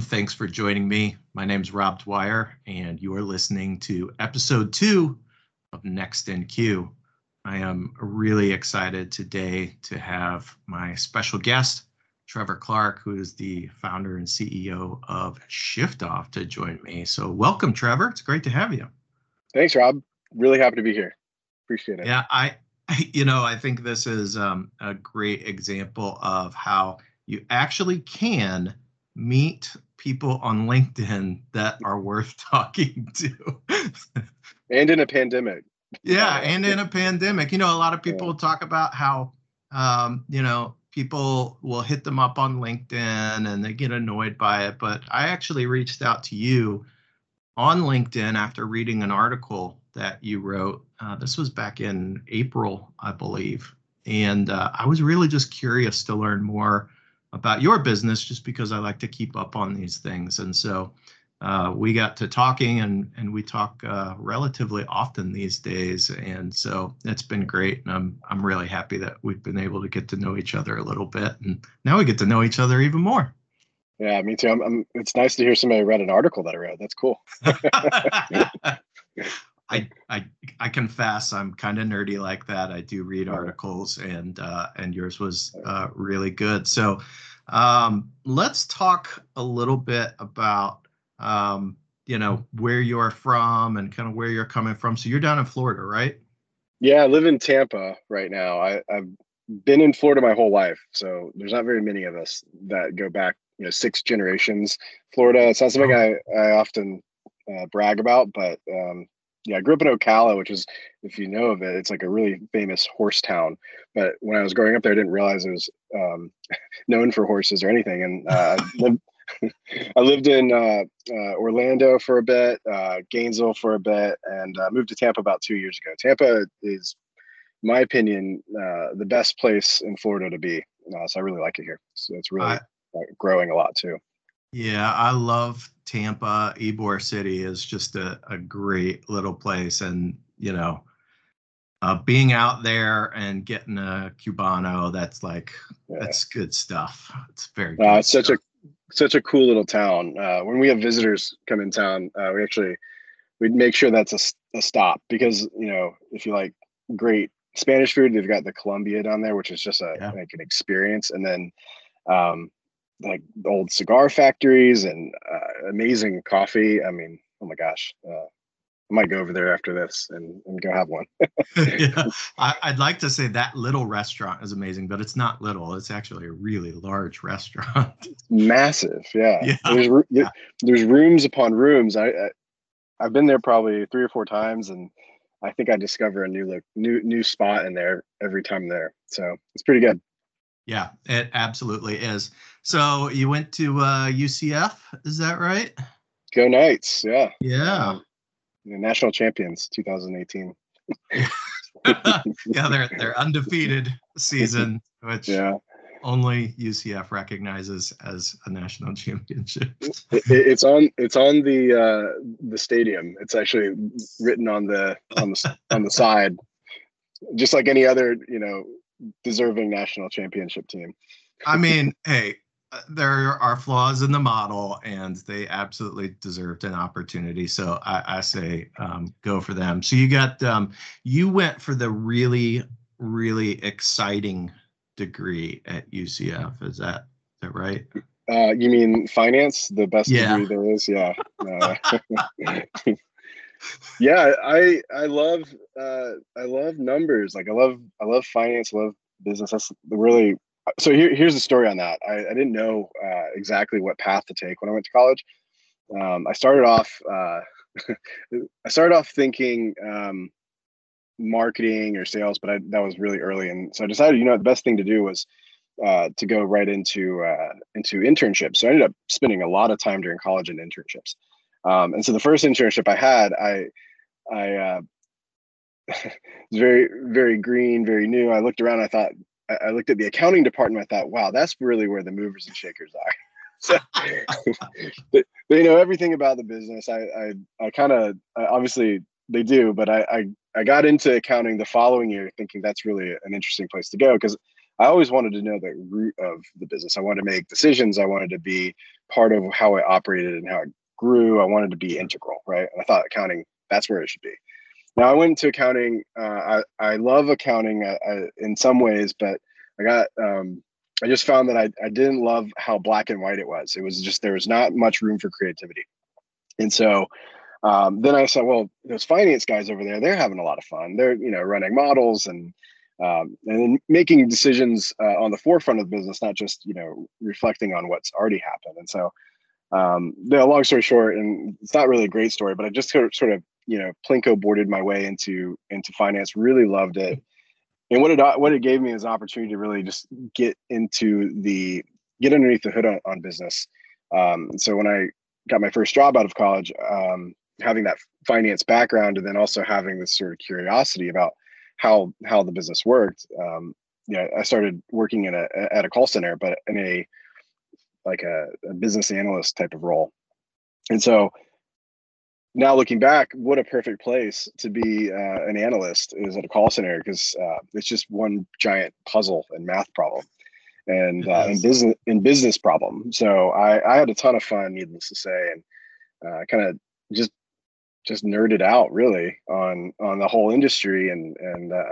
Thanks for joining me. My name is Rob Dwyer, and you are listening to episode 2 of Next in Queue. I am really excited today to have my special guest, Trevor Clark, who is the founder and CEO of ShiftOff, to join me. So welcome, Trevor. It's great to have you. Thanks, Rob. Really happy to be here. Appreciate it. Yeah, I think this is a great example of how you actually can meet people on LinkedIn that are worth talking to. And in a pandemic. Yeah, and in a pandemic. You know, a lot of people talk about how, people will hit them up on LinkedIn and they get annoyed by it. But I actually reached out to you on LinkedIn after reading an article that you wrote. This was back in April, I believe. And I was really just curious to learn more about your business, just because I like to keep up on these things. And so we got to talking, and we talk relatively often these days. And so it's been great. And I'm really happy that we've been able to get to know each other a little bit. And now we get to know each other even more. Yeah, me too. It's nice to hear somebody read an article that I wrote. That's cool. I confess I'm kind of nerdy like that. I do read articles, and yours was really good. So let's talk a little bit about where you're from and kind of where you're coming from. So you're down in Florida, right? Yeah, I live in Tampa right now. I've been in Florida my whole life, so there's not very many of us that go back, 6 generations. Florida, it's not something I often brag about, but yeah, I grew up in Ocala, which is, if you know of it, it's like a really famous horse town. But when I was growing up there, I didn't realize it was known for horses or anything. And I lived in Orlando for a bit, Gainesville for a bit, and moved to Tampa about 2 years ago. Tampa is, in my opinion, the best place in Florida to be. So I really like it here. So it's really growing a lot too. Yeah, I love Tampa. Ybor City is just a great little place. And, being out there and getting a Cubano, that's that's good stuff. It's very good. It's stuff. such a cool little town. When we have visitors come in town, we'd make sure that's a stop, because, if you like great Spanish food, they've got the Columbia down there, which is just like an experience. And then, like the old cigar factories and amazing coffee. I mean, oh my gosh, I might go over there after this and go have one. Yeah, I'd like to say that little restaurant is amazing, but it's not little. It's actually a really large restaurant. It's massive, yeah. There's rooms upon rooms. I've been there probably 3 or 4 times, and I think I discover a new spot in there every time I'm there. So it's pretty good. Yeah, it absolutely is. So you went to UCF, is that right? Go Knights, yeah. Yeah. National champions, 2018. Yeah, they're undefeated season, which only UCF recognizes as a national championship. It's on the stadium. It's actually written on the side, just like any other deserving national championship team. I mean, hey, there are flaws in the model, and they absolutely deserved an opportunity. So I say go for them. So you got you went for the really, really exciting degree at UCF. Is that right? You mean finance? The best degree there is? Yeah. Yeah, I love numbers. Like I love finance, I love business. That's really, so here's the story on that. I didn't know exactly what path to take when I went to college. I started off thinking marketing or sales, but that was really early. And so I decided, the best thing to do was to go right into internships. So I ended up spending a lot of time during college in internships. And so the first internship I had, I was very, very green, very new. I looked around, I looked at the accounting department. I thought, wow, that's really where the movers and shakers are. So they know everything about the business. I kind of, obviously they do, but I got into accounting the following year thinking that's really an interesting place to go, because I always wanted to know the root of the business. I wanted to make decisions. I wanted to be part of how it operated and how it grew. I wanted to be integral, right? And I thought accounting, that's where it should be. Now I went into accounting. I love accounting in some ways, but I got, I just found that I didn't love how black and white it was. It was just, there was not much room for creativity. And so then I said, well, those finance guys over there, they're having a lot of fun. They're, you know, running models and then making decisions on the forefront of the business, not just, you know, reflecting on what's already happened. And so, long story short, and it's not really a great story, but I just sort of, you know, plinko boarded my way into finance, really loved it. And what it gave me is an opportunity to really just get underneath the hood on business. So when I got my first job out of college, having that finance background and then also having this sort of curiosity about how the business worked, I started working at a call center, but in a business analyst type of role. And so now looking back, what a perfect place to be an analyst is at a call center, because it's just one giant puzzle and math problem and business problem. So I had a ton of fun, needless to say, and kind of just nerded out really on the whole industry, and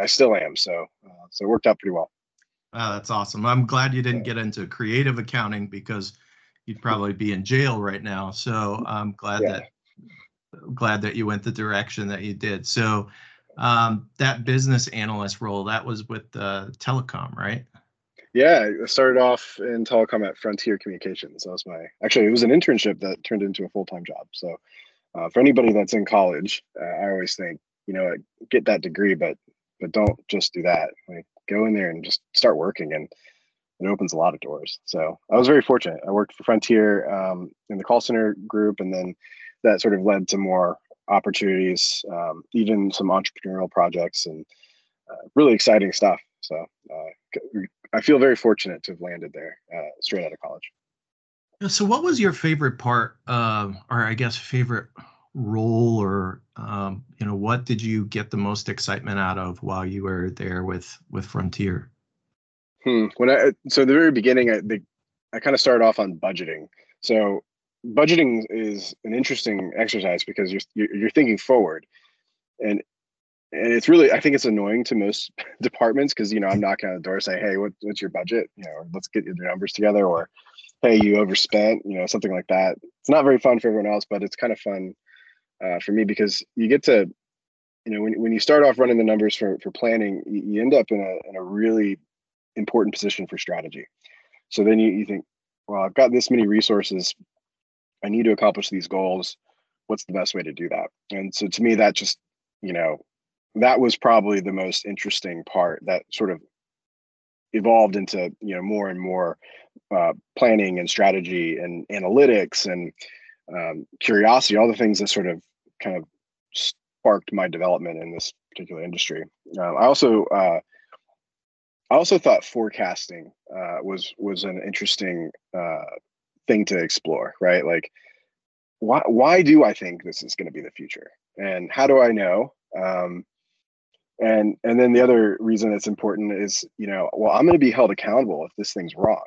I still am. So it worked out pretty well. Wow, that's awesome. I'm glad you didn't get into creative accounting, because you'd probably be in jail right now. So I'm glad that you went the direction that you did. So that business analyst role, that was with telecom, right? Yeah, I started off in telecom at Frontier Communications. That was actually, it was an internship that turned into a full-time job. So for anybody that's in college, I always think, you know, get that degree, but don't just do that. Like, go in there and just start working, and it opens a lot of doors. So I was very fortunate. I worked for Frontier in the call center group, and then that sort of led to more opportunities, even some entrepreneurial projects and really exciting stuff. So I feel very fortunate to have landed there straight out of college. So what was your favorite part favorite role, or, what did you get the most excitement out of while you were there with Frontier? So at the very beginning, I kind of started off on budgeting. So budgeting is an interesting exercise because you're thinking forward, and it's really, I think it's annoying to most departments, because, you know, I'm knocking on the door saying, hey, what's your budget? You know, let's get your numbers together, or hey, you overspent, you know, something like that. It's not very fun for everyone else, but it's kind of fun for me, because you get to, you know, when you start off running the numbers for planning, you end up in a really important position for strategy. So then you think, well, I've got this many resources, I need to accomplish these goals. What's the best way to do that? And so to me, that just, you know, that was probably the most interesting part, that sort of evolved into, you know, more and more planning and strategy and analytics and curiosity, all the things that sort of kind of sparked my development in this particular industry. I also thought forecasting was an interesting thing to explore, right? Like, why do I think this is going to be the future, and how do I know? And then the other reason that's important is, you know, well, I'm going to be held accountable if this thing's wrong.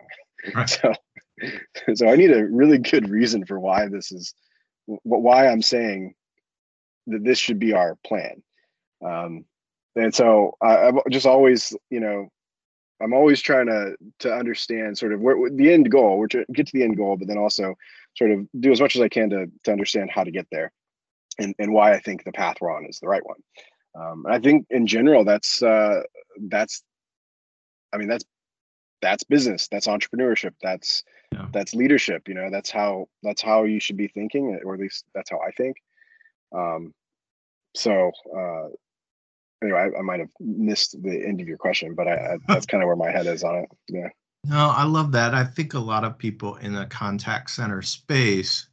Right. So I need a really good reason for why this is, why I'm saying that this should be our plan. And so I've just always, you know, I'm always trying to understand sort of where the end goal, which get to the end goal, but then also sort of do as much as I can to understand how to get there, and why I think the path we're on is the right one. I think in general, that's business, that's entrepreneurship, that's leadership, you know, that's how you should be thinking, or at least that's how I think. Anyway, I might have missed the end of your question, but that's kind of where my head is on it. Yeah. No, I love that. I think a lot of people in the contact center space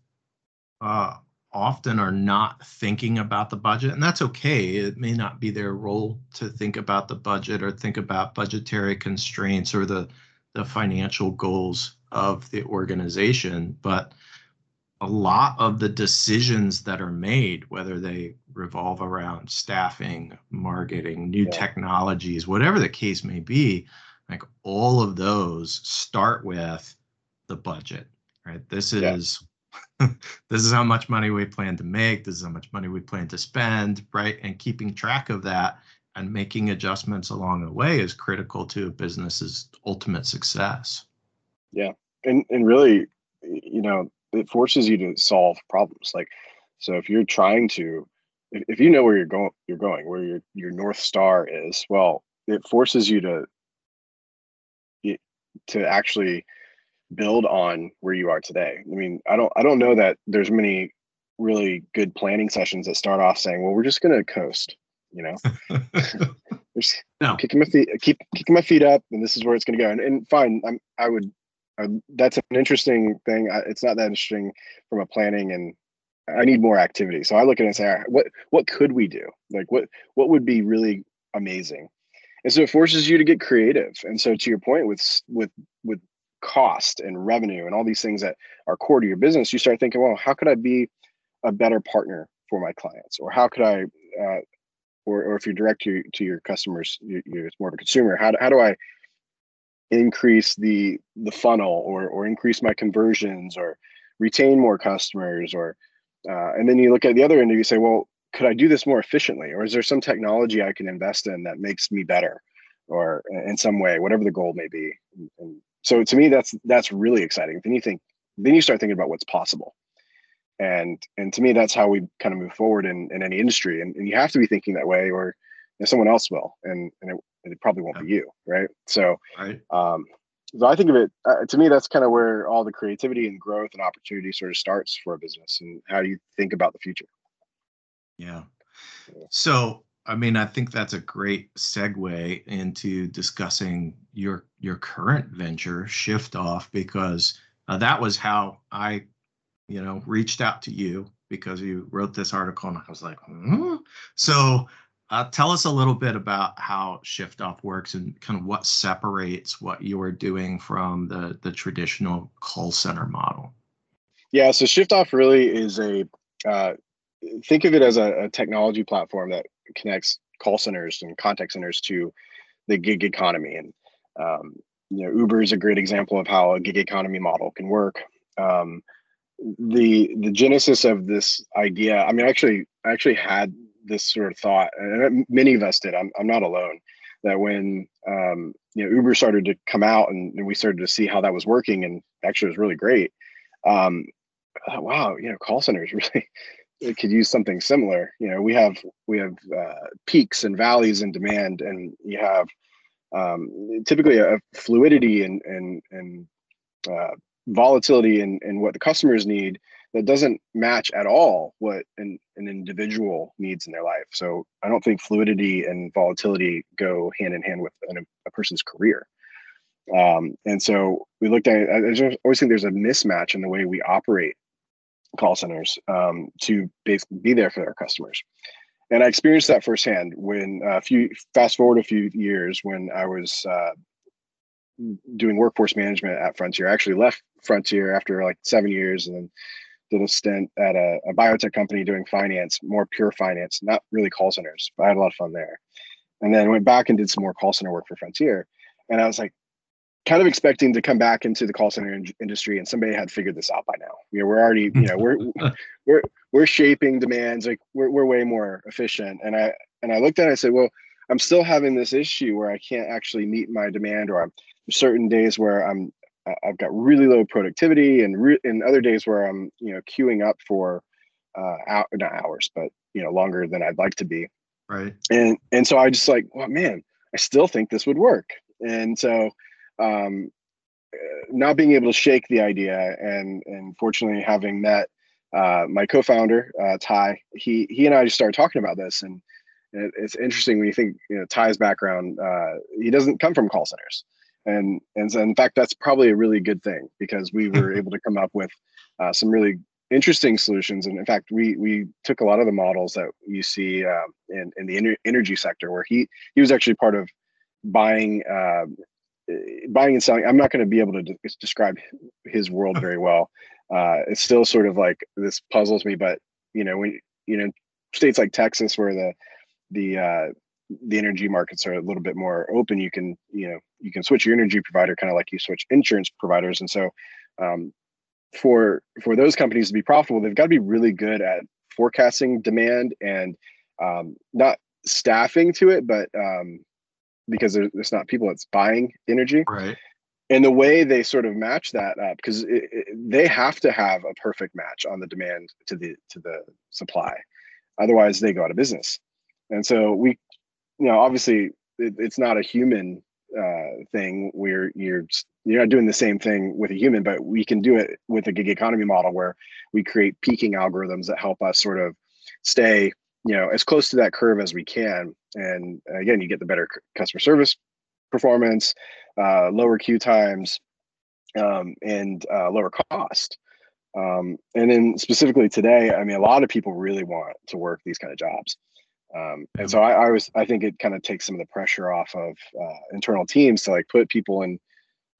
often are not thinking about the budget, and that's okay. It may not be their role to think about the budget or think about budgetary constraints or the financial goals of the organization, but a lot of the decisions that are made, whether they revolve around staffing, marketing, new technologies, whatever the case may be, like all of those start with the budget, right? This is this is how much money we plan to make. This is how much money we plan to spend, right? And keeping track of that and making adjustments along the way is critical to a business's ultimate success. Yeah. And really, you know, it forces you to solve problems. Like, so if you're trying to, if you know where you're going, where your North Star is, well, it forces you to actually build on where you are today. I mean, I don't know that there's many really good planning sessions that start off saying, well, we're just going to coast, you know, kicking my feet up and this is where it's going to go. And fine. That's an interesting thing. It's not that interesting from a planning, and I need more activity. So I look at it and say, all right, what could we do? Like what would be really amazing? And so it forces you to get creative. And so to your point with cost and revenue and all these things that are core to your business, you start thinking, well, how could I be a better partner for my clients? Or how could I, or if you're direct to your customers, it's more of a consumer, how do I increase the funnel or increase my conversions or retain more customers? Or and then you look at the other end and you say, well, could I do this more efficiently? Or is there some technology I can invest in that makes me better, or in some way, whatever the goal may be? And so to me, that's really exciting. Then you start thinking about what's possible. And to me, that's how we kind of move forward in any industry. And you have to be thinking that way, or someone else will, and it probably won't be you, right? So, so I think of it, to me, that's kind of where all the creativity and growth and opportunity sort of starts for a business, and how you think about the future. Yeah. So, I mean, I think that's a great segue into discussing your current venture, ShiftOff, because that was how I, you know, reached out to you, because you wrote this article and I was like, So tell us a little bit about how ShiftOff works and kind of what separates what you're doing from the traditional call center model. Yeah. So ShiftOff really is think of it as a technology platform that connects call centers and contact centers to the gig economy. And, you know, Uber is a great example of how a gig economy model can work. The genesis of this idea, I mean, I actually had this sort of thought, and many of us did, I'm not alone, that when, you know, Uber started to come out and we started to see how that was working, and actually it was really great. I thought, wow, you know, call centers really, it could use something similar. You know, we have peaks and valleys in demand, and you have typically a fluidity and volatility in what the customers need that doesn't match at all what an individual needs in their life. So I don't think fluidity and volatility go hand in hand with a person's career. And so we looked at it. I always think there's a mismatch in the way we operate call centers to basically be there for their customers. And I experienced that firsthand when fast forward a few years, when I was doing workforce management at Frontier. I actually left Frontier after like 7 years, and then did a stint at a biotech company doing finance, more pure finance, not really call centers, but I had a lot of fun there. And then went back and did some more call center work for Frontier. And I was like, kind of expecting to come back into the call center industry and somebody had figured this out by now. You know, we're already, you know, we're shaping demands, like we're way more efficient. And I looked at it and I said, well, I'm still having this issue where I can't actually meet my demand, or I'm certain days where I've got really low productivity, and other days where I'm, you know, queuing up for not hours, but, you know, longer than I'd like to be. Right. And so I just like, well, man, I still think this would work. And so not being able to shake the idea, and fortunately having met my co-founder Ty, he and I just started talking about this, and it's interesting when you think, you know, Ty's background. He doesn't come from call centers, And so in fact, that's probably a really good thing, because we were able to come up with some really interesting solutions. And in fact, we took a lot of the models that you see in the energy sector, where he was actually part of buying and selling. I'm not going to be able to describe his world very well. It's still sort of like, this puzzles me, but when states like Texas, where the energy markets are a little bit more open, you can switch your energy provider, kind of like you switch insurance providers. And so for those companies to be profitable, they've got to be really good at forecasting demand and not staffing to it, but because there's not people that's buying energy. Right. And the way they sort of match that up, because they have to have a perfect match on the demand to the supply, otherwise they go out of business. And so we, obviously it's not a human thing where you're not doing the same thing with a human, but we can do it with a gig economy model, where we create peaking algorithms that help us sort of stay, as close to that curve as we can. And again, you get the better customer service performance, lower queue times, and lower cost. And then specifically today, I mean, a lot of people really want to work these kind of jobs. And so I think it kind of takes some of the pressure off of internal teams to like put people in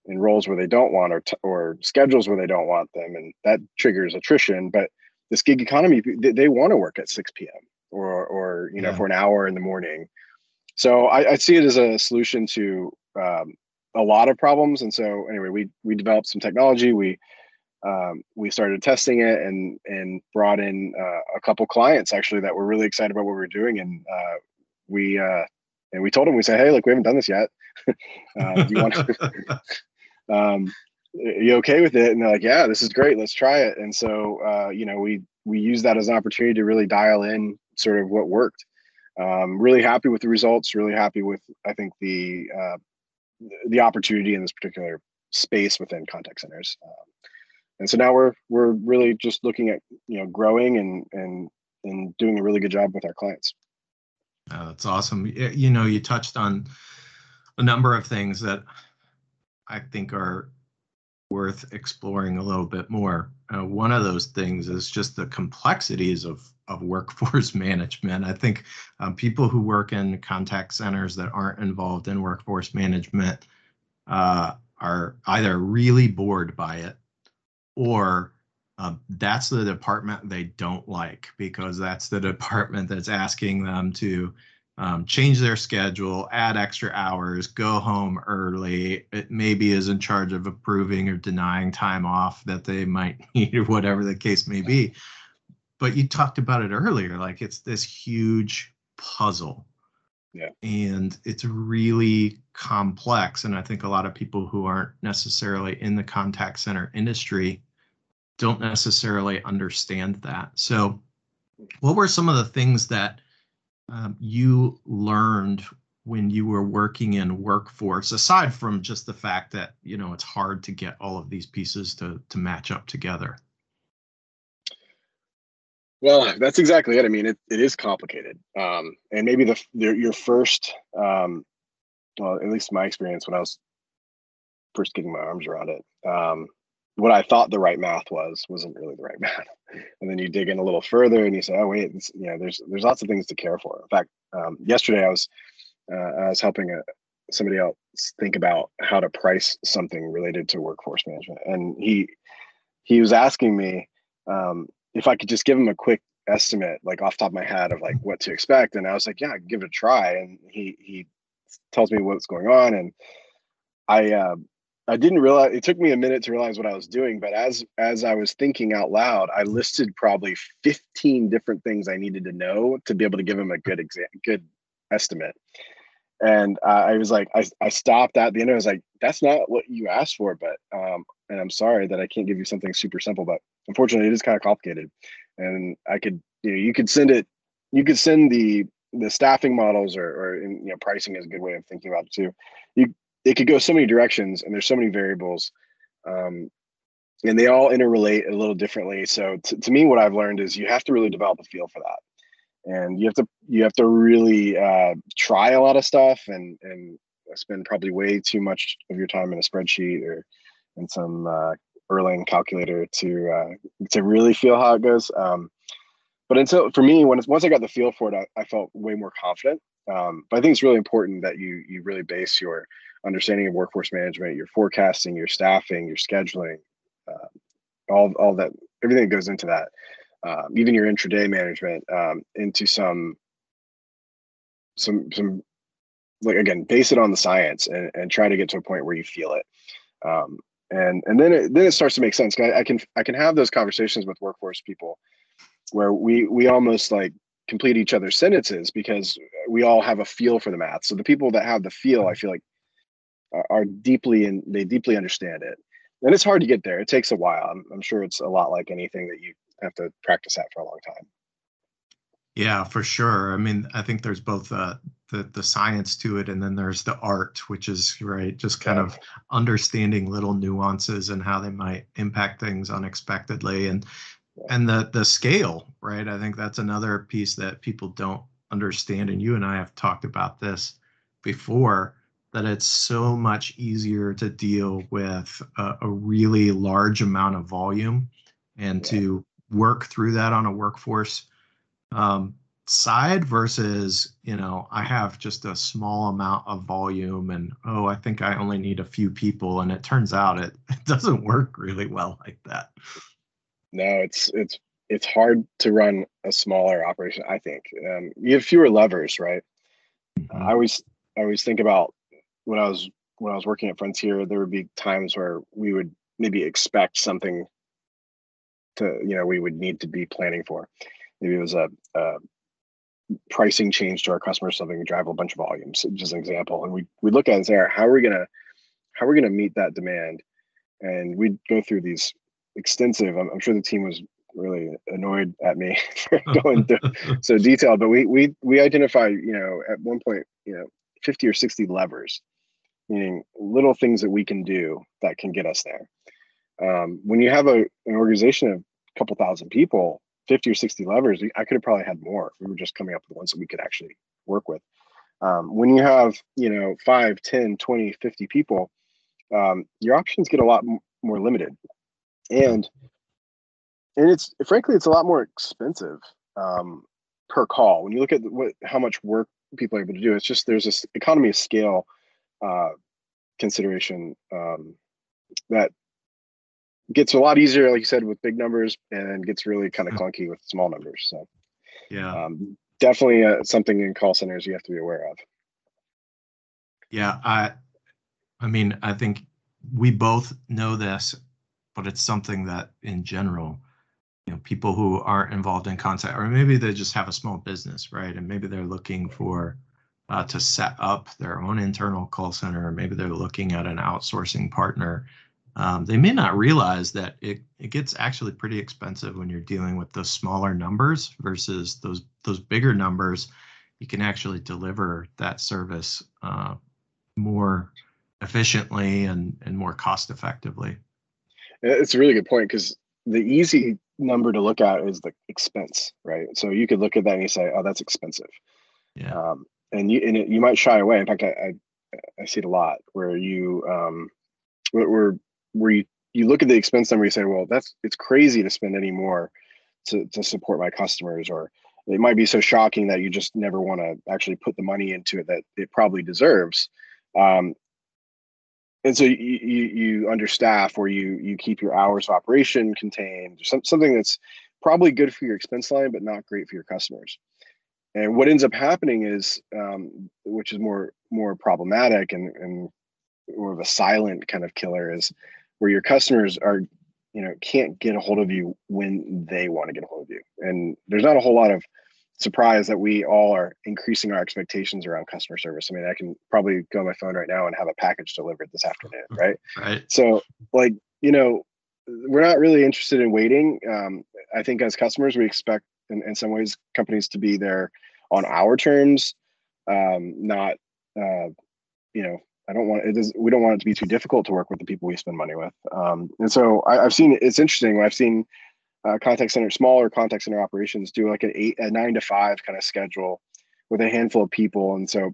roles where they don't want, or schedules where they don't want them, and that triggers attrition. But this gig economy, they want to work at 6 p.m. or for an hour in the morning. So I see it as a solution to a lot of problems. And so anyway, we developed some technology. We started testing it and brought in a couple clients actually that were really excited about what we were doing. And we told them, we said, hey, look, we haven't done this yet. Do you want to, are you okay with it? And they're like, yeah, this is great. Let's try it. And so, we used that as an opportunity to really dial in sort of what worked. Really happy with the results, really happy with, I think, the opportunity in this particular space within contact centers. And so now we're really just looking at, growing and doing a really good job with our clients. Oh, that's awesome. You touched on a number of things that I think are worth exploring a little bit more. One of those things is just the complexities of workforce management. I think people who work in contact centers that aren't involved in workforce management are either really bored by it, or that's the department they don't like, because that's the department that's asking them to change their schedule, add extra hours, go home early. It maybe is in charge of approving or denying time off that they might need, or whatever the case may be. But you talked about it earlier, like it's this huge puzzle. Yeah. And it's really complex. And I think a lot of people who aren't necessarily in the contact center industry don't necessarily understand that. So what were some of the things that you learned when you were working in workforce, aside from just the fact that, it's hard to get all of these pieces to match up together? Well, that's exactly it. I mean, it is complicated. And maybe your first, well, at least my experience when I was first getting my arms around it, what I thought the right math wasn't really the right math. And then you dig in a little further and you say, oh wait, there's lots of things to care for. In fact, yesterday I was helping somebody else think about how to price something related to workforce management. And he was asking me if I could just give him a quick estimate, like off the top of my head, of like what to expect. And I was like, yeah, I can give it a try. And he tells me what's going on. And I didn't realize, it took me a minute to realize what I was doing, but as I was thinking out loud, I listed probably 15 different things I needed to know to be able to give him a good estimate. And I was like, I stopped at the end. I was like, that's not what you asked for, but, and I'm sorry that I can't give you something super simple, but unfortunately it is kind of complicated. And I could, you could send the staffing models or pricing is a good way of thinking about it too. It could go so many directions, and there's so many variables, and they all interrelate a little differently. So to me, what I've learned is you have to really develop a feel for that, and you have to really try a lot of stuff and spend probably way too much of your time in a spreadsheet or in some Erlang calculator to really feel how it goes. But until, for me, once I got the feel for it, I felt way more confident. But I think it's really important that you really base your understanding of workforce management, your forecasting, your staffing, your scheduling, all that, everything that goes into that, even your intraday management, into some like, again, base it on the science and try to get to a point where you feel it. And then it starts to make sense. I can have those conversations with workforce people where we almost like complete each other's sentences because we all have a feel for the math. So the people that have the feel, I feel like, are they deeply understand it. And it's hard to get there. It takes a while. I'm sure it's a lot like anything that you have to practice at for a long time. Yeah, for sure. I mean, I think there's both the science to it, and then there's the art, which is right, just kind of understanding little nuances and how they might impact things unexpectedly, and the scale, right? I think that's another piece that people don't understand. And you and I have talked about this before, that it's so much easier to deal with a really large amount of volume and to work through that on a workforce side versus, you know, I have just a small amount of volume and, oh, I think I only need a few people. And it turns out it doesn't work really well like that. No, it's hard to run a smaller operation, I think. You have fewer levers, right? Mm-hmm. I always think about when I was working at Frontier, there would be times where we would maybe expect something to, you know, we would need to be planning for. Maybe it was a pricing change to our customers, something to drive a bunch of volumes, just an example. And we look at it and say, all right, how are we gonna meet that demand? And we'd go through these extensive. I'm sure the team was really annoyed at me for going so detailed, but we identified, you know, at one point, you know, 50 or 60 levers, meaning little things that we can do that can get us there. When you have an organization of a couple thousand people, 50 or 60 levers, I could have probably had more. We were just coming up with ones that we could actually work with. When you have, you know, 5, 10, 20, 50 people, your options get a lot more limited. And it's, frankly, it's a lot more expensive per call. When you look at how much work people are able to do, it's just, there's this economy of scale consideration that gets a lot easier, like you said, with big numbers, and gets really kind of clunky with small numbers. So yeah, definitely something in call centers you have to be aware of. Yeah, I mean, I think we both know this, but it's something that in general, you know, people who aren't involved in contact, or maybe they just have a small business, right? And maybe they're looking for to set up their own internal call center, or maybe they're looking at an outsourcing partner. They may not realize that it gets actually pretty expensive when you're dealing with those smaller numbers versus those bigger numbers. You can actually deliver that service more efficiently and more cost effectively. It's a really good point, because the easy number to look at is the expense, right? So you could look at that and you say, "Oh, that's expensive," and you might shy away. In fact, I see it a lot where you look at the expense number, you say, well, it's crazy to spend any more to support my customers, or it might be so shocking that you just never want to actually put the money into it that it probably deserves. And so you understaff, or you keep your hours of operation contained, something that's probably good for your expense line, but not great for your customers. And what ends up happening is, which is more problematic and more of a silent kind of killer, is where your customers are, you know, can't get a hold of you when they want to get a hold of you. And there's not a whole lot of surprise that we all are increasing our expectations around customer service. I mean, I can probably go on my phone right now and have a package delivered this afternoon, right? Right. So, like, you know, we're not really interested in waiting. I think as customers, we expect, in some ways, companies to be there on our terms, not, you know, I don't want it. We don't want it to be too difficult to work with the people we spend money with. And so I've seen, it's interesting. I've seen smaller contact center operations do like a 9 to 5 kind of schedule with a handful of people. And so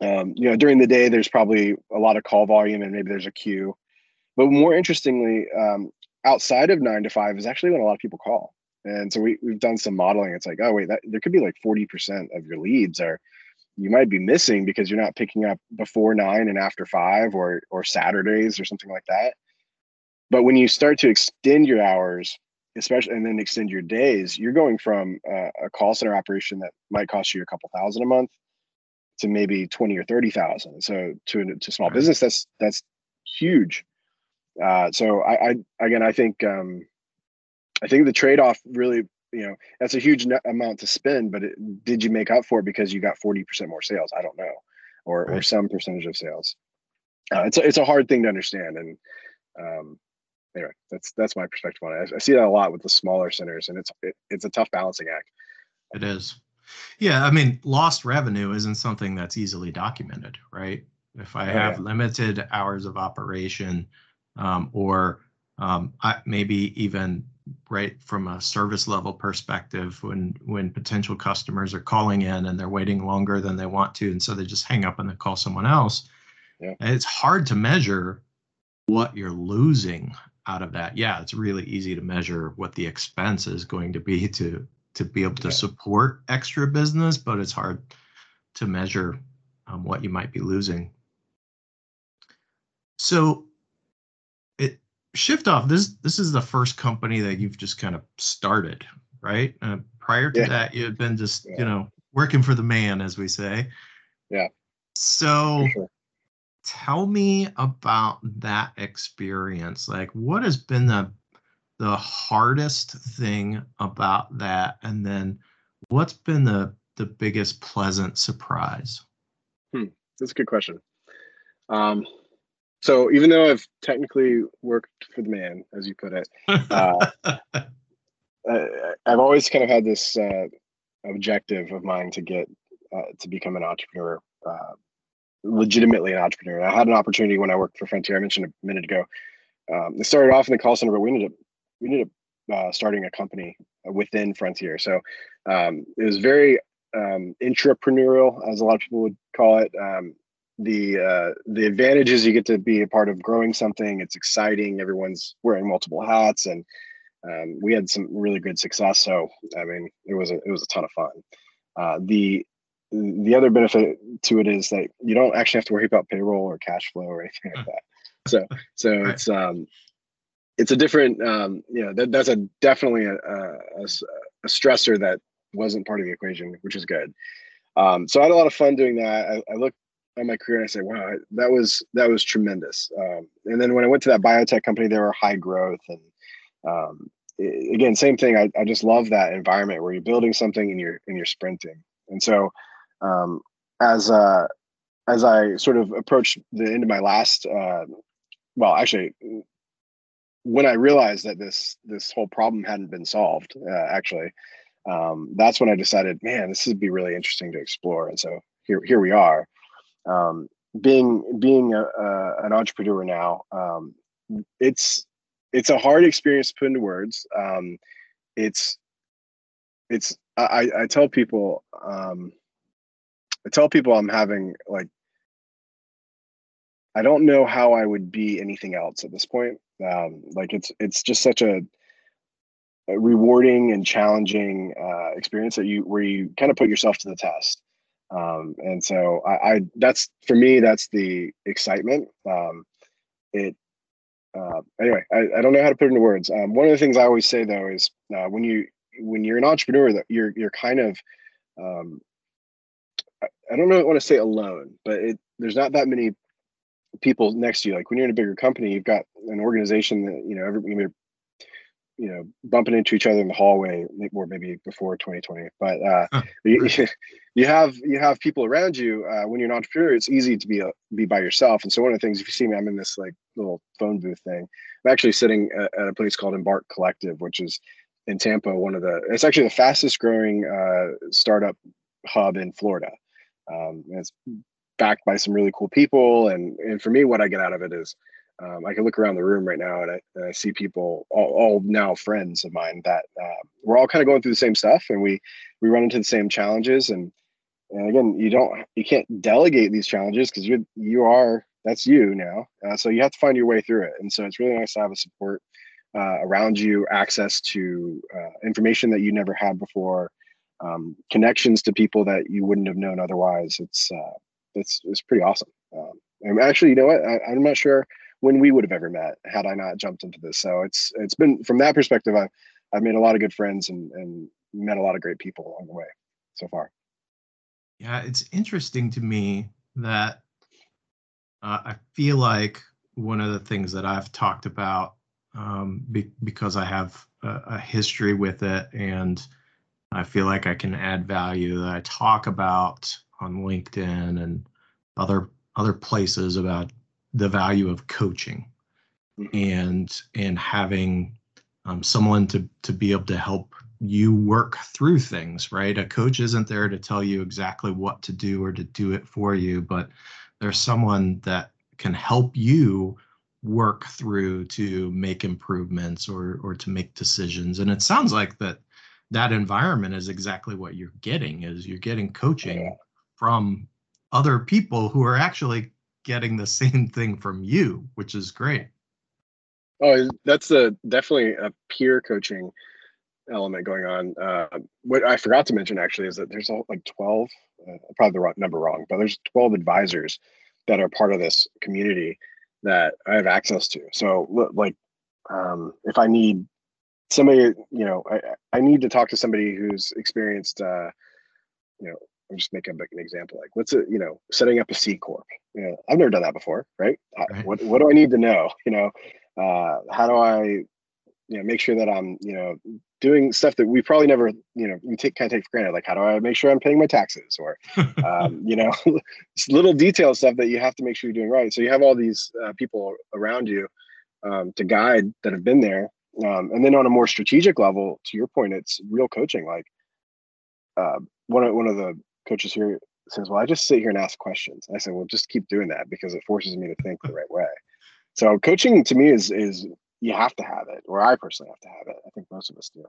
You know, during the day, there's probably a lot of call volume and maybe there's a queue. But more interestingly, outside of 9 to 5 is actually when a lot of people call. And so we've done some modeling. It's like, oh, wait, there could be like 40% of your leads are you might be missing because you're not picking up before 9 and after 5 or Saturdays or something like that. But when you start to extend your hours, especially, and then extend your days, you're going from a call center operation that might cost you a couple thousand a month to maybe 20 or 30,000. So to small business, that's huge. So I think, I think the trade-off really, you know, that's a huge amount to spend, but did you make up for it because you got 40% more sales? I don't know, or some percentage of sales. It's a hard thing to understand. And anyway, that's my perspective on it. I see that a lot with the smaller centers, and it's a tough balancing act. It is. Yeah, I mean, lost revenue isn't something that's easily documented, right? If I have limited hours of operation, maybe even right from a service level perspective, when potential customers are calling in and they're waiting longer than they want to, and so they just hang up and they call someone else. Yeah. It's hard to measure what you're losing out of that. Yeah, it's really easy to measure what the expense is going to be to be able to support extra business, but it's hard to measure what you might be losing. So ShiftOff, this is the first company that you've just kind of started, right? Prior to that, you had been just, you know, working for the man, as we say. Yeah. So tell me about that experience. Like, what has been the hardest thing about that? And then what's been the biggest pleasant surprise? That's a good question. So even though I've technically worked for the man, as you put it, I've always kind of had this objective of mine to get to become an entrepreneur, legitimately an entrepreneur. I had an opportunity when I worked for Frontier. I mentioned a minute ago. It started off in the call center, but we ended up starting a company within Frontier. So it was very intrapreneurial, as a lot of people would call it. The advantage is you get to be a part of growing something. It's exciting. Everyone's wearing multiple hats, and we had some really good success. So I mean, it was a ton of fun. The other benefit to it is that you don't actually have to worry about payroll or cash flow or anything like that. So it's a different you know, that's a definitely a stressor that wasn't part of the equation, which is good. So I had a lot of fun doing that. I looked on my career and I say, wow, that was tremendous. And then when I went to that biotech company, they were high growth. And again, same thing. I just love that environment where you're building something and you're sprinting. And so as I sort of approached the end of my last, when I realized that this whole problem hadn't been solved, that's when I decided, man, this would be really interesting to explore. And so here we are. Being an entrepreneur now, it's a hard experience to put into words. I tell people, I'm having, like, I don't know how I would be anything else at this point. Like it's just such a rewarding and challenging experience where you kind of put yourself to the test. And so that's, for me, that's the excitement. Anyway, I don't know how to put it into words. One of the things I always say though, is, when you're an entrepreneur, that you're kind of, I don't know, I want to say alone, but there's not that many people next to you. Like when you're in a bigger company, you've got an organization that, you know, everybody, you know, bumping into each other in the hallway, or maybe before 2020. But you have people around you. When you're an entrepreneur, it's easy to be by yourself. And so one of the things, if you see me, I'm in this like little phone booth thing. I'm actually sitting at a place called Embark Collective, which is in Tampa. It's actually the fastest growing startup hub in Florida. And it's backed by some really cool people. And for me, what I get out of it is, I can look around the room right now, and I see people, all now friends of mine, that we're all kind of going through the same stuff, and we run into the same challenges, and And again, you can't delegate these challenges because that's you now. So you have to find your way through it. And so it's really nice to have a support around you, access to information that you never had before, connections to people that you wouldn't have known otherwise. It's pretty awesome. And actually, you know what? I'm not sure when we would have ever met had I not jumped into this. So it's been, from that perspective, I've made a lot of good friends and met a lot of great people along the way so far. Yeah, it's interesting to me that I feel like one of the things that I've talked about because I have a history with it and I feel like I can add value that I talk about on LinkedIn and other places about the value of coaching and having someone to be able to help you work through things, right? A coach isn't there to tell you exactly what to do or to do it for you, but there's someone that can help you work through to make improvements or to make decisions. And it sounds like that environment is exactly what you're getting, is you're getting coaching from other people who are actually getting the same thing from you, which is great. Oh, that's definitely a peer coaching element going on. What I forgot to mention actually is that there's like 12, probably the number wrong, but there's 12 advisors that are part of this community that I have access to. So like, if I need somebody, I need to talk to somebody who's experienced, I'm just making an example, like setting up a C Corp. I've never done that before, right? What do I need to know? How do I, make sure that I'm, doing stuff that we probably never, kind of take for granted. Like, how do I make sure I'm paying my taxes? Or, little detailed stuff that you have to make sure you're doing right. So you have all these people around you to guide that have been there. And then on a more strategic level, to your point, it's real coaching. Like one of the coaches here says, well, I just sit here and ask questions. And I said, well, just keep doing that because it forces me to think the right way. So coaching to me is you have to have it, or I personally have to have it. I think most of us do.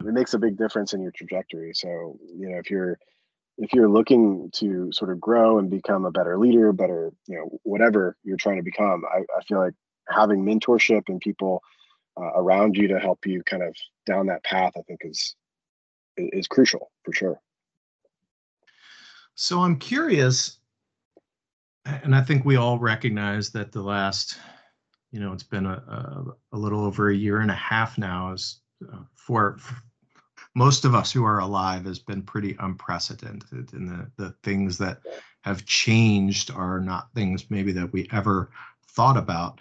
It makes a big difference in your trajectory. So, if you're looking to sort of grow and become a better leader, better, whatever you're trying to become, I feel like having mentorship and people around you to help you kind of down that path, I think is crucial for sure. So I'm curious, and I think we all recognize that the last, it's been a little over a year and a half now, is for most of us who are alive, has been pretty unprecedented. And the things that have changed are not things maybe that we ever thought about.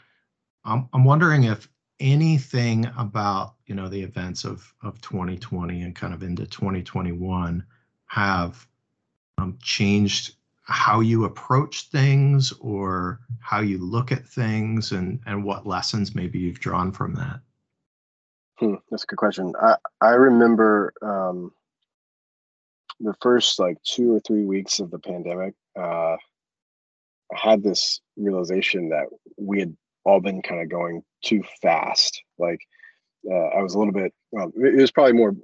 I'm wondering if anything about, the events of 2020 and kind of into 2021 have changed how you approach things or how you look at things, and what lessons maybe you've drawn from that. That's a good question. I remember the first like 2 or 3 weeks of the pandemic, I had this realization that we had all been kind of going too fast. Like I was a little bit, it was probably more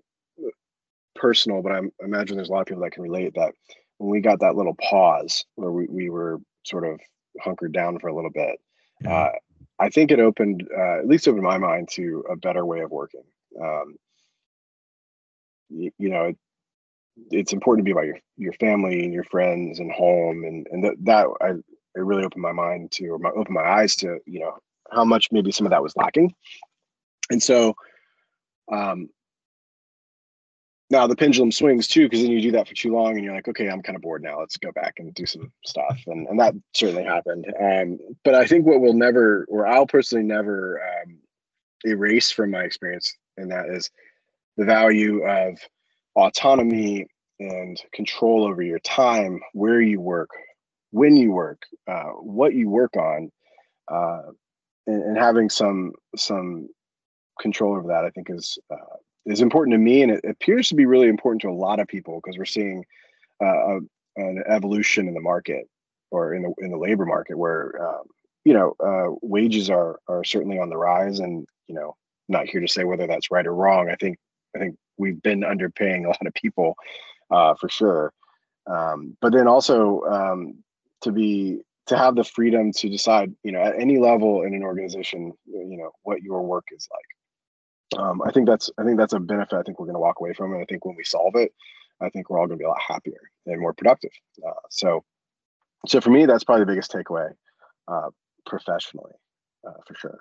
personal, but I imagine there's a lot of people that can relate that when we got that little pause where we were sort of hunkered down for a little bit, I think it at least opened my mind to a better way of working. It's important to be about your family and your friends and home. It really opened my mind to, or opened my eyes to, how much maybe some of that was lacking. And so, now the pendulum swings too, because then you do that for too long and you're like, okay, I'm kind of bored now. Let's go back and do some stuff. And that certainly happened. But I think what we'll never, or I'll personally never erase from my experience, and that is the value of autonomy and control over your time, where you work, when you work, what you work on, and having some control over that, I think is important to me, and it appears to be really important to a lot of people because we're seeing an evolution in the market, or in the labor market, where wages are certainly on the rise. And not here to say whether that's right or wrong. I think we've been underpaying a lot of people for sure, But then also to have the freedom to decide, you know, at any level in an organization, you know, what your work is like. I think that's a benefit. I think we're going to walk away from it. I think when we solve it, I think we're all going to be a lot happier and more productive. So for me, that's probably the biggest takeaway professionally, for sure.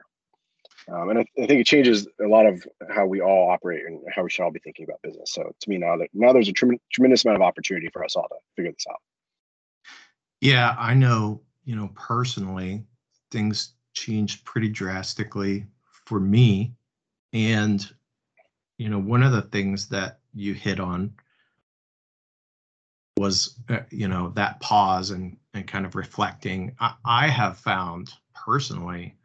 And I think it changes a lot of how we all operate and how we should all be thinking about business. So to me, now there's a tremendous amount of opportunity for us all to figure this out. Yeah, I know, you know, personally, things changed pretty drastically for me. And, you know, one of the things that you hit on was, you know, that pause and kind of reflecting. I have found personally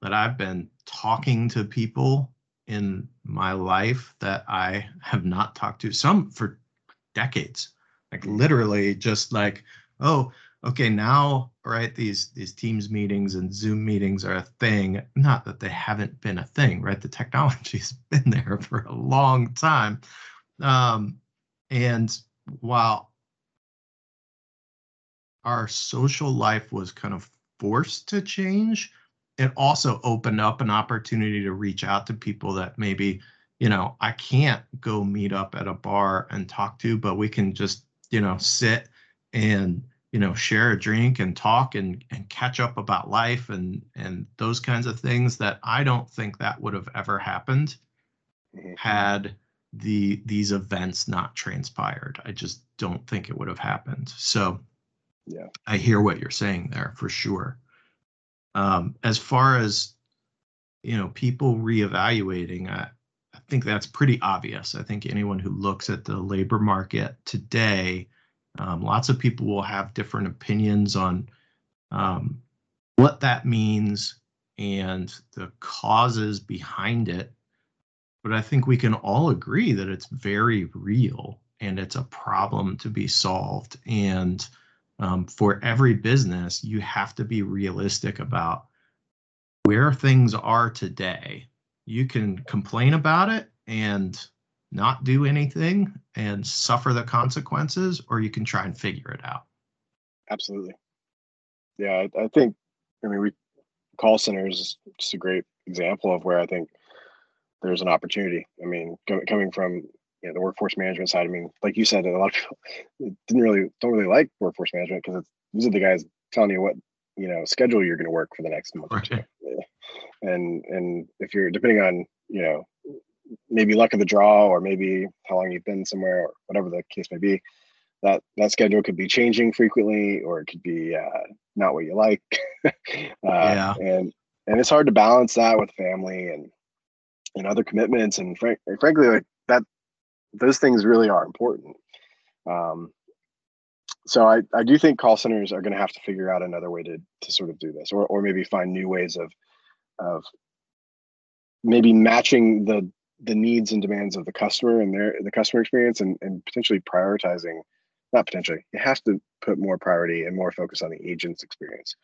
that I've been talking to people in my life that I have not talked to, some for decades, like literally just like, oh, okay, now, right, these Teams meetings and Zoom meetings are a thing. Not that they haven't been a thing, right? The technology's been there for a long time. And while our social life was kind of forced to change, it also opened up an opportunity to reach out to people that maybe, you know, I can't go meet up at a bar and talk to, but we can just, you know, sit and, you know, share a drink and talk and catch up about life and those kinds of things that I don't think that would have ever happened had these events not transpired. I just don't think it would have happened. So yeah, I hear what you're saying there for sure. As far as, you know, people reevaluating, I think that's pretty obvious. I think anyone who looks at the labor market today, lots of people will have different opinions on what that means and the causes behind it. But I think we can all agree that it's very real and it's a problem to be solved. And for every business, you have to be realistic about where things are today. You can complain about it and not do anything and suffer the consequences, or you can try and figure it out. Absolutely. Yeah, I think, I mean, call centers is just a great example of where I think there's an opportunity. I mean, coming from, you know, the workforce management side, I mean, like you said, a lot of people don't really like workforce management because these are the guys telling you what, you know, schedule you're going to work for the next month. Right. Or two. And if you're depending on, you know, maybe luck of the draw or maybe how long you've been somewhere or whatever the case may be, that schedule could be changing frequently or it could be not what you like. Yeah. And it's hard to balance that with family and other commitments and frankly, like that. Those things really are important. So I do think call centers are going to have to figure out another way to sort of do this, or maybe find new ways of maybe matching the needs and demands of the customer and the customer experience and potentially prioritizing, not potentially, it has to put more priority and more focus on the agent's experience.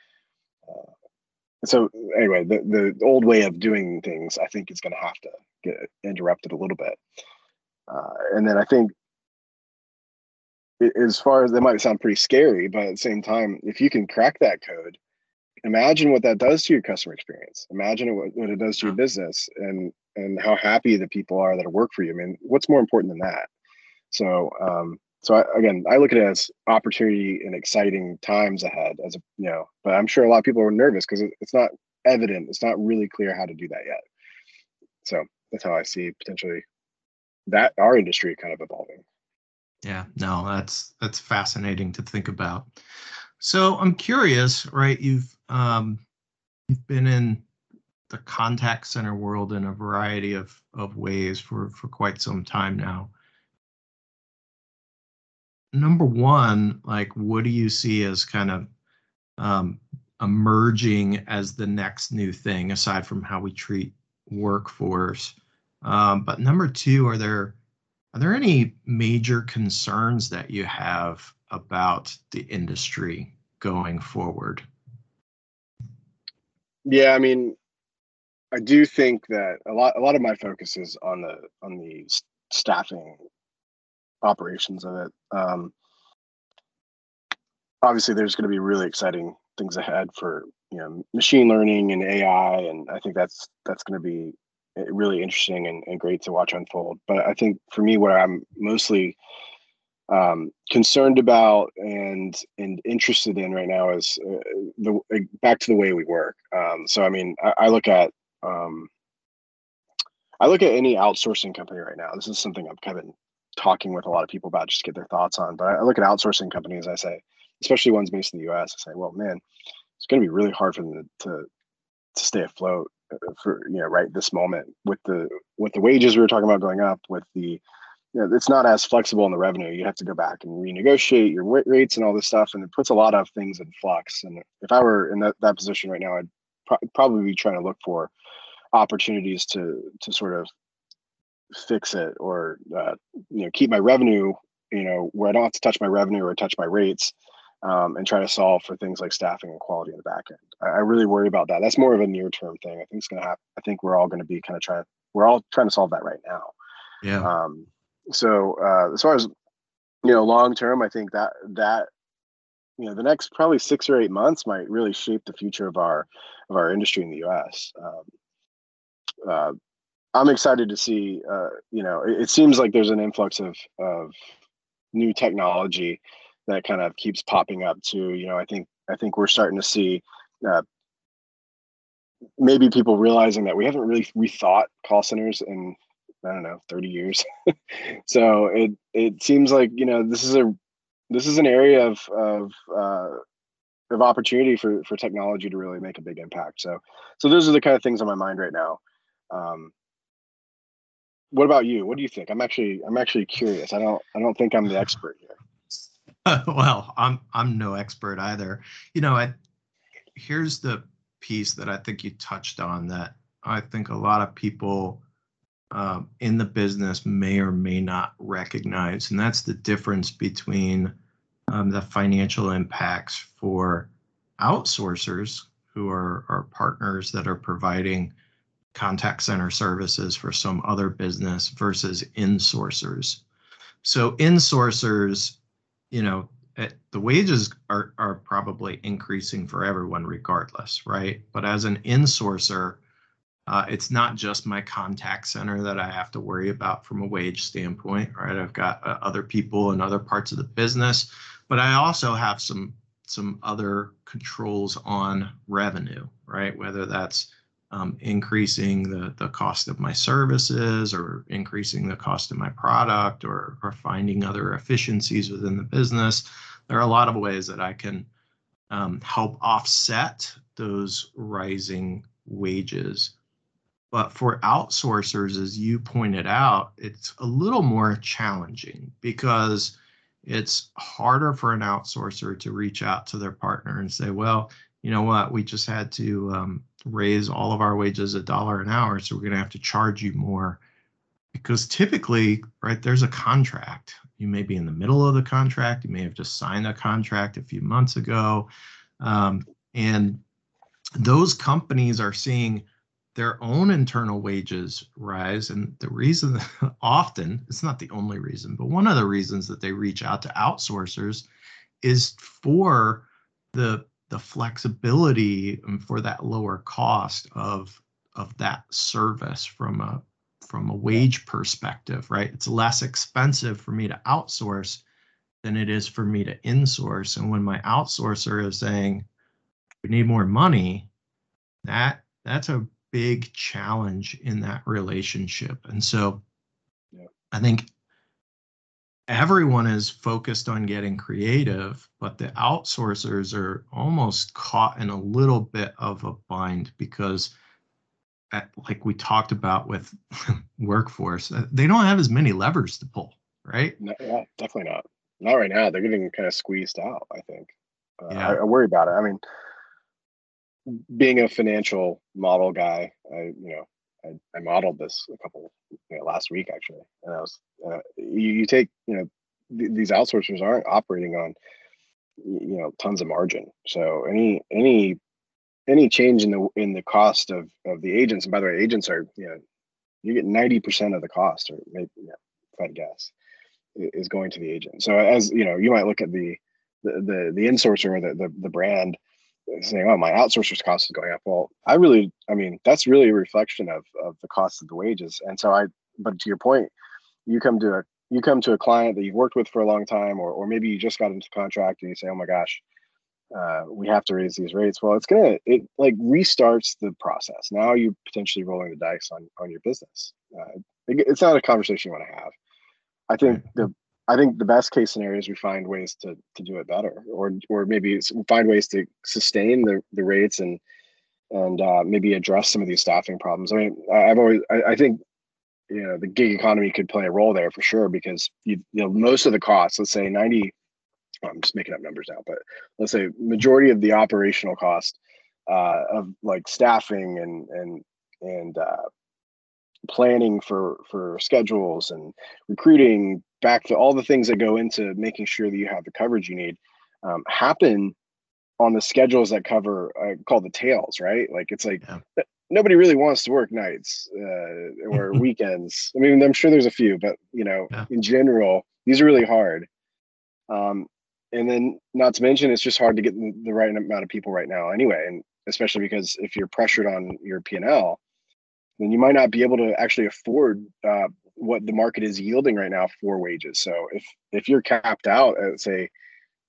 So anyway, the old way of doing things, I think, is going to have to get interrupted a little bit. And then I think, as far as that might sound pretty scary, but at the same time, if you can crack that code, imagine what that does to your customer experience. Imagine what it does to your business and how happy the people are that work for you. I mean, what's more important than that? So I look at it as opportunity and exciting times ahead, as a, you know, but I'm sure a lot of people are nervous because it's not evident. It's not really clear how to do that yet. So that's how I see potentially that our industry kind of evolving. Yeah, no, that's fascinating to think about. So I'm curious, right? You've been in the contact center world in a variety of ways for quite some time now. Number one, like, what do you see as kind of emerging as the next new thing, aside from how we treat workforce? But number two, are there any major concerns that you have about the industry going forward? Yeah, I mean, I do think that a lot of my focus is on the staffing operations of it. obviously there's going to be really exciting things ahead for, you know, machine learning and AI, and I think that's going to be really interesting and great to watch unfold. But I think for me, what I'm mostly concerned about and interested in right now is back to the way we work. So I mean, I look at any outsourcing company right now. This is something I'm kind of talking with a lot of people about, just to get their thoughts on. But I look at outsourcing companies, I say, especially ones based in the U.S., I say, well, man, it's going to be really hard for them to stay afloat for, you know, right this moment with the wages we were talking about going up, with the, you know, it's not as flexible in the revenue. You have to go back and renegotiate your rates and all this stuff, and it puts a lot of things in flux. And if I were in that position right now, I'd probably be trying to look for opportunities to sort of fix it, or you know, keep my revenue, you know, where I don't have to touch my revenue or touch my rates, and try to solve for things like staffing and quality in the back end. I really worry about that. That's more of a near term thing. I think it's going to happen. I think we're all going to be kind of trying to solve that right now. Yeah. So as far as, you know, long term, I think that you know, the next probably 6 or 8 months might really shape the future of our industry in the U.S. I'm excited to see. You know, it seems like there's an influx of new technology that kind of keeps popping up too. You know, I think we're starting to see maybe people realizing that we haven't really rethought call centers in, I don't know, 30 years. So it seems like, you know, this is an area of opportunity for technology to really make a big impact. So those are the kind of things on my mind right now. What about you? What do you think? I'm actually curious. I don't think I'm the expert here. Well, I'm no expert either. You know, here's the piece that I think you touched on that I think a lot of people in the business may or may not recognize, and that's the difference between the financial impacts for outsourcers who are partners that are providing contact center services for some other business versus insourcers. So insourcers, you know, the wages are probably increasing for everyone regardless, right? But as an insourcer, it's not just my contact center that I have to worry about from a wage standpoint, right? I've got other people in other parts of the business, but I also have some other controls on revenue, right? Whether that's increasing the cost of my services, or increasing the cost of my product, or finding other efficiencies within the business. There are a lot of ways that I can help offset those rising wages. But for outsourcers, as you pointed out, it's a little more challenging because it's harder for an outsourcer to reach out to their partner and say, well, you know what, we just had to raise all of our wages $1 an hour, so we're going to have to charge you more. Because typically, right, there's a contract. You may be in the middle of the contract. You may have just signed a contract a few months ago. And those companies are seeing their own internal wages rise. And the reason that often, it's not the only reason, but one of the reasons that they reach out to outsourcers is for the flexibility and for that lower cost of that service from a wage perspective, right? It's less expensive for me to outsource than it is for me to insource. And when my outsourcer is saying, we need more money, that's a big challenge in that relationship. And so yeah. I think everyone is focused on getting creative, but the outsourcers are almost caught in a little bit of a bind because, like we talked about with workforce, they don't have as many levers to pull, right? No, definitely not. Not right now. They're getting kind of squeezed out, I think. Yeah. I worry about it. I mean, being a financial model guy, I modeled this a couple, you know, last week actually, and I was you take, you know, these outsourcers aren't operating on, you know, tons of margin. So any change in the cost of the agents, and by the way, agents are, you know, you get 90% of the cost, or maybe, you know, if I'd guess, is going to the agent. So as you know, you might look at the the insourcer or the brand saying, oh, my outsourcer's cost is going up. Well, I mean, that's really a reflection of the cost of the wages. And so but to your point, you come to a client that you've worked with for a long time, or maybe you just got into contract and you say, oh my gosh, we have to raise these rates. Well, it like restarts the process. Now you're potentially rolling the dice on your business. It's not a conversation you want to have. I think the best case scenario is we find ways to do it better, or maybe find ways to sustain the rates and maybe address some of these staffing problems. I mean, I think, you know, the gig economy could play a role there for sure, because you know most of the costs, let's say 90, I'm just making up numbers now, but let's say majority of the operational cost of like staffing and planning for schedules and recruiting, back to all the things that go into making sure that you have the coverage you need, happen on the schedules that cover called the tails, right? Like it's like, yeah. Nobody really wants to work nights or weekends. I mean, I'm sure there's a few, but you know, yeah. In general, these are really hard. And then, not to mention, it's just hard to get the right amount of people right now, anyway. And especially because if you're pressured on your P&L, then you might not be able to actually afford what the market is yielding right now for wages. So if you're capped out at, say,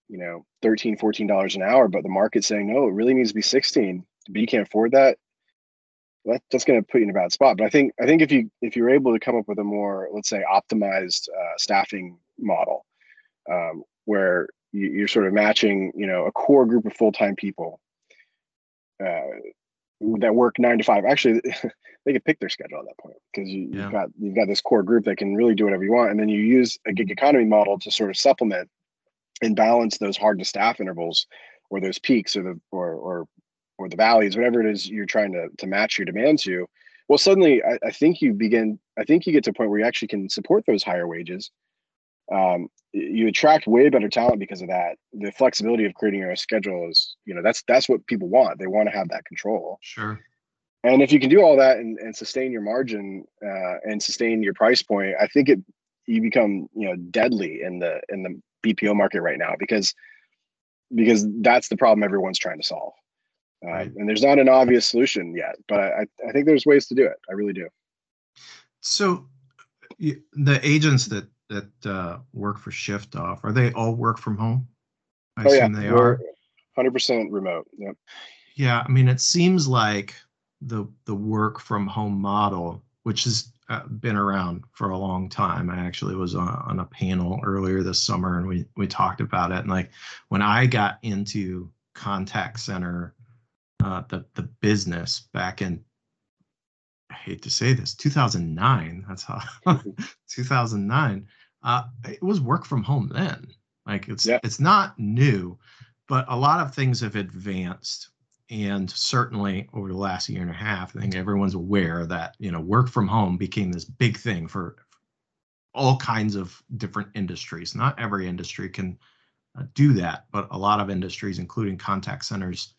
you know, $13, $14 an hour, but the market's saying no, it really needs to be 16, but you can't afford that. That's going to put you in a bad spot. But I think if you're able to come up with a more, let's say, optimized staffing model, where you're sort of matching, you know, a core group of full-time people that work 9 to 5. Actually, they could pick their schedule at that point, because you've got this core group that can really do whatever you want, and then you use a gig economy model to sort of supplement and balance those hard to staff intervals, or those peaks, or the valleys, whatever it is you're trying to match your demand to. Well, suddenly I think you get to a point where you actually can support those higher wages. You attract way better talent because of that. The flexibility of creating your own schedule is, you know, that's what people want. They want to have that control. Sure. And if you can do all that and sustain your margin and sustain your price point, I think you become, you know, deadly in the BPO market right now, because that's the problem everyone's trying to solve. And there's not an obvious solution yet, but I think there's ways to do it. I really do. So the agents that work for ShiftOff, are they all work from home? I assume they are. 100% remote. Yep. Yeah. I mean, it seems like the work from home model, which has been around for a long time. I actually was on a panel earlier this summer, and we talked about it. And like, when I got into contact center, the business back in, I hate to say this, 2009, that's how 2009, it was work from home then. Like it's not new, but a lot of things have advanced. And certainly over the last year and a half, I think everyone's aware that, you know, work from home became this big thing for all kinds of different industries. Not every industry can do that, but a lot of industries, including contact centers,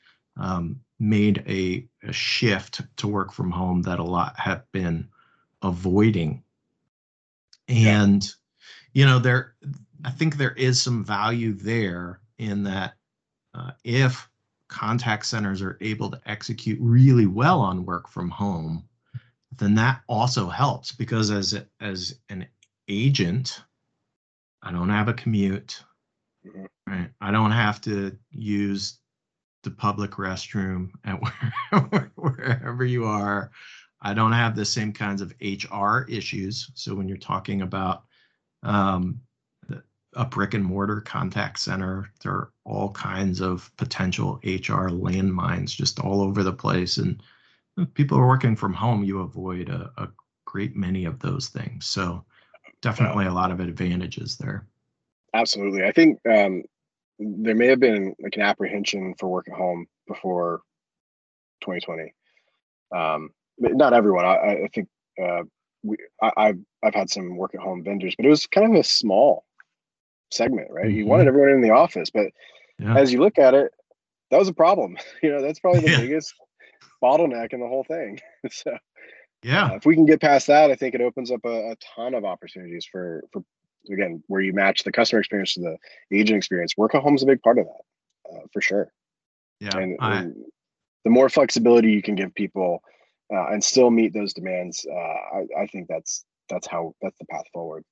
made a shift to work from home that a lot have been avoiding. And, you know, I think there is some value there in that if contact centers are able to execute really well on work from home, then that also helps, because as an agent, I don't have a commute, right? I don't have to use the public restroom at wherever you are. I don't have the same kinds of HR issues. So when you're talking about a brick and mortar contact center, there are all kinds of potential HR landmines just all over the place. And if people are working from home, you avoid a great many of those things. So definitely a lot of advantages there. Absolutely. I think there may have been like an apprehension for work at home before 2020. But not everyone. I think I've had some work at home vendors, but it was kind of a small segment, right? Mm-hmm. You wanted everyone in the office, but as you look at it, that was a problem. You know, that's probably the biggest bottleneck in the whole thing. So if we can get past that, I think it opens up a ton of opportunities for again, where you match the customer experience to the agent experience, work at home is a big part of that, for sure. Yeah. And the more flexibility you can give people and still meet those demands, I think that's the path forward.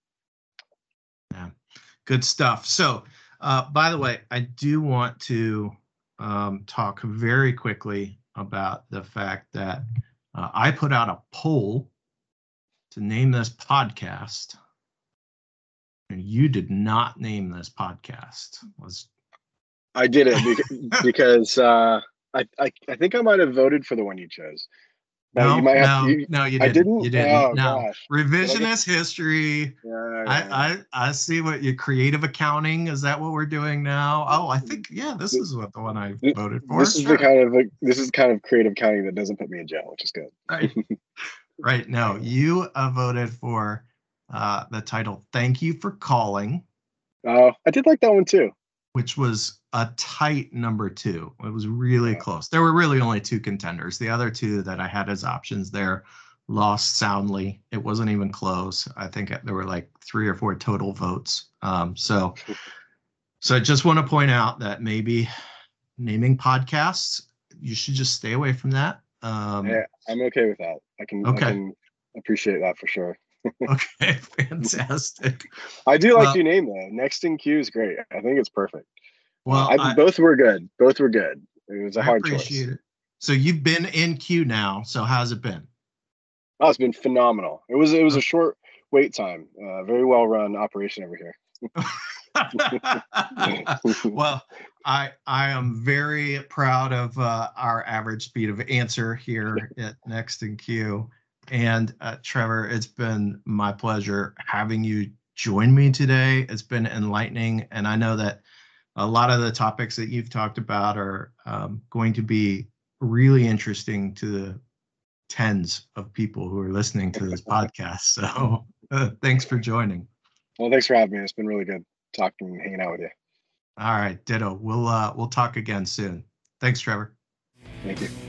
Yeah, good stuff. So, by the way, I do want to talk very quickly about the fact that I put out a poll to name this podcast, and you did not name this podcast. I did it because I think I might have voted for the one you chose. No, you didn't. Oh, no. Gosh. Revisionist history. I see what your creative accounting is. That what we're doing now? Oh, I think this is what the one I voted for. This is the kind of creative accounting that doesn't put me in jail, which is good. Right. Right. No, you voted for the title. Thank you for calling. Oh, I did like that one too. Which was a tight number 2. It was really close. There were really only 2 contenders. The other 2 that I had as options there lost soundly. It wasn't even close. I think there were like 3 or 4 total votes. So I just want to point out that maybe naming podcasts, you should just stay away from that. Yeah, I'm okay with that. I can appreciate that for sure. Okay, fantastic. I do like your name though. Next in Queue is great. I think it's perfect. Well, both were good. Both were good. It was a hard choice. It. So you've been in queue now. So how's it been? Oh, it's been phenomenal. It was a short wait time. Very well run operation over here. Well, I am very proud of our average speed of answer here at Next in Queue. And Trevor, it's been my pleasure having you join me today. It's been enlightening, and I know that a lot of the topics that you've talked about are going to be really interesting to the tens of people who are listening to this podcast. So thanks for joining. Well, thanks for having me. It's been really good talking and hanging out with you. All right, ditto. We'll talk again soon. Thanks, Trevor. Thank you.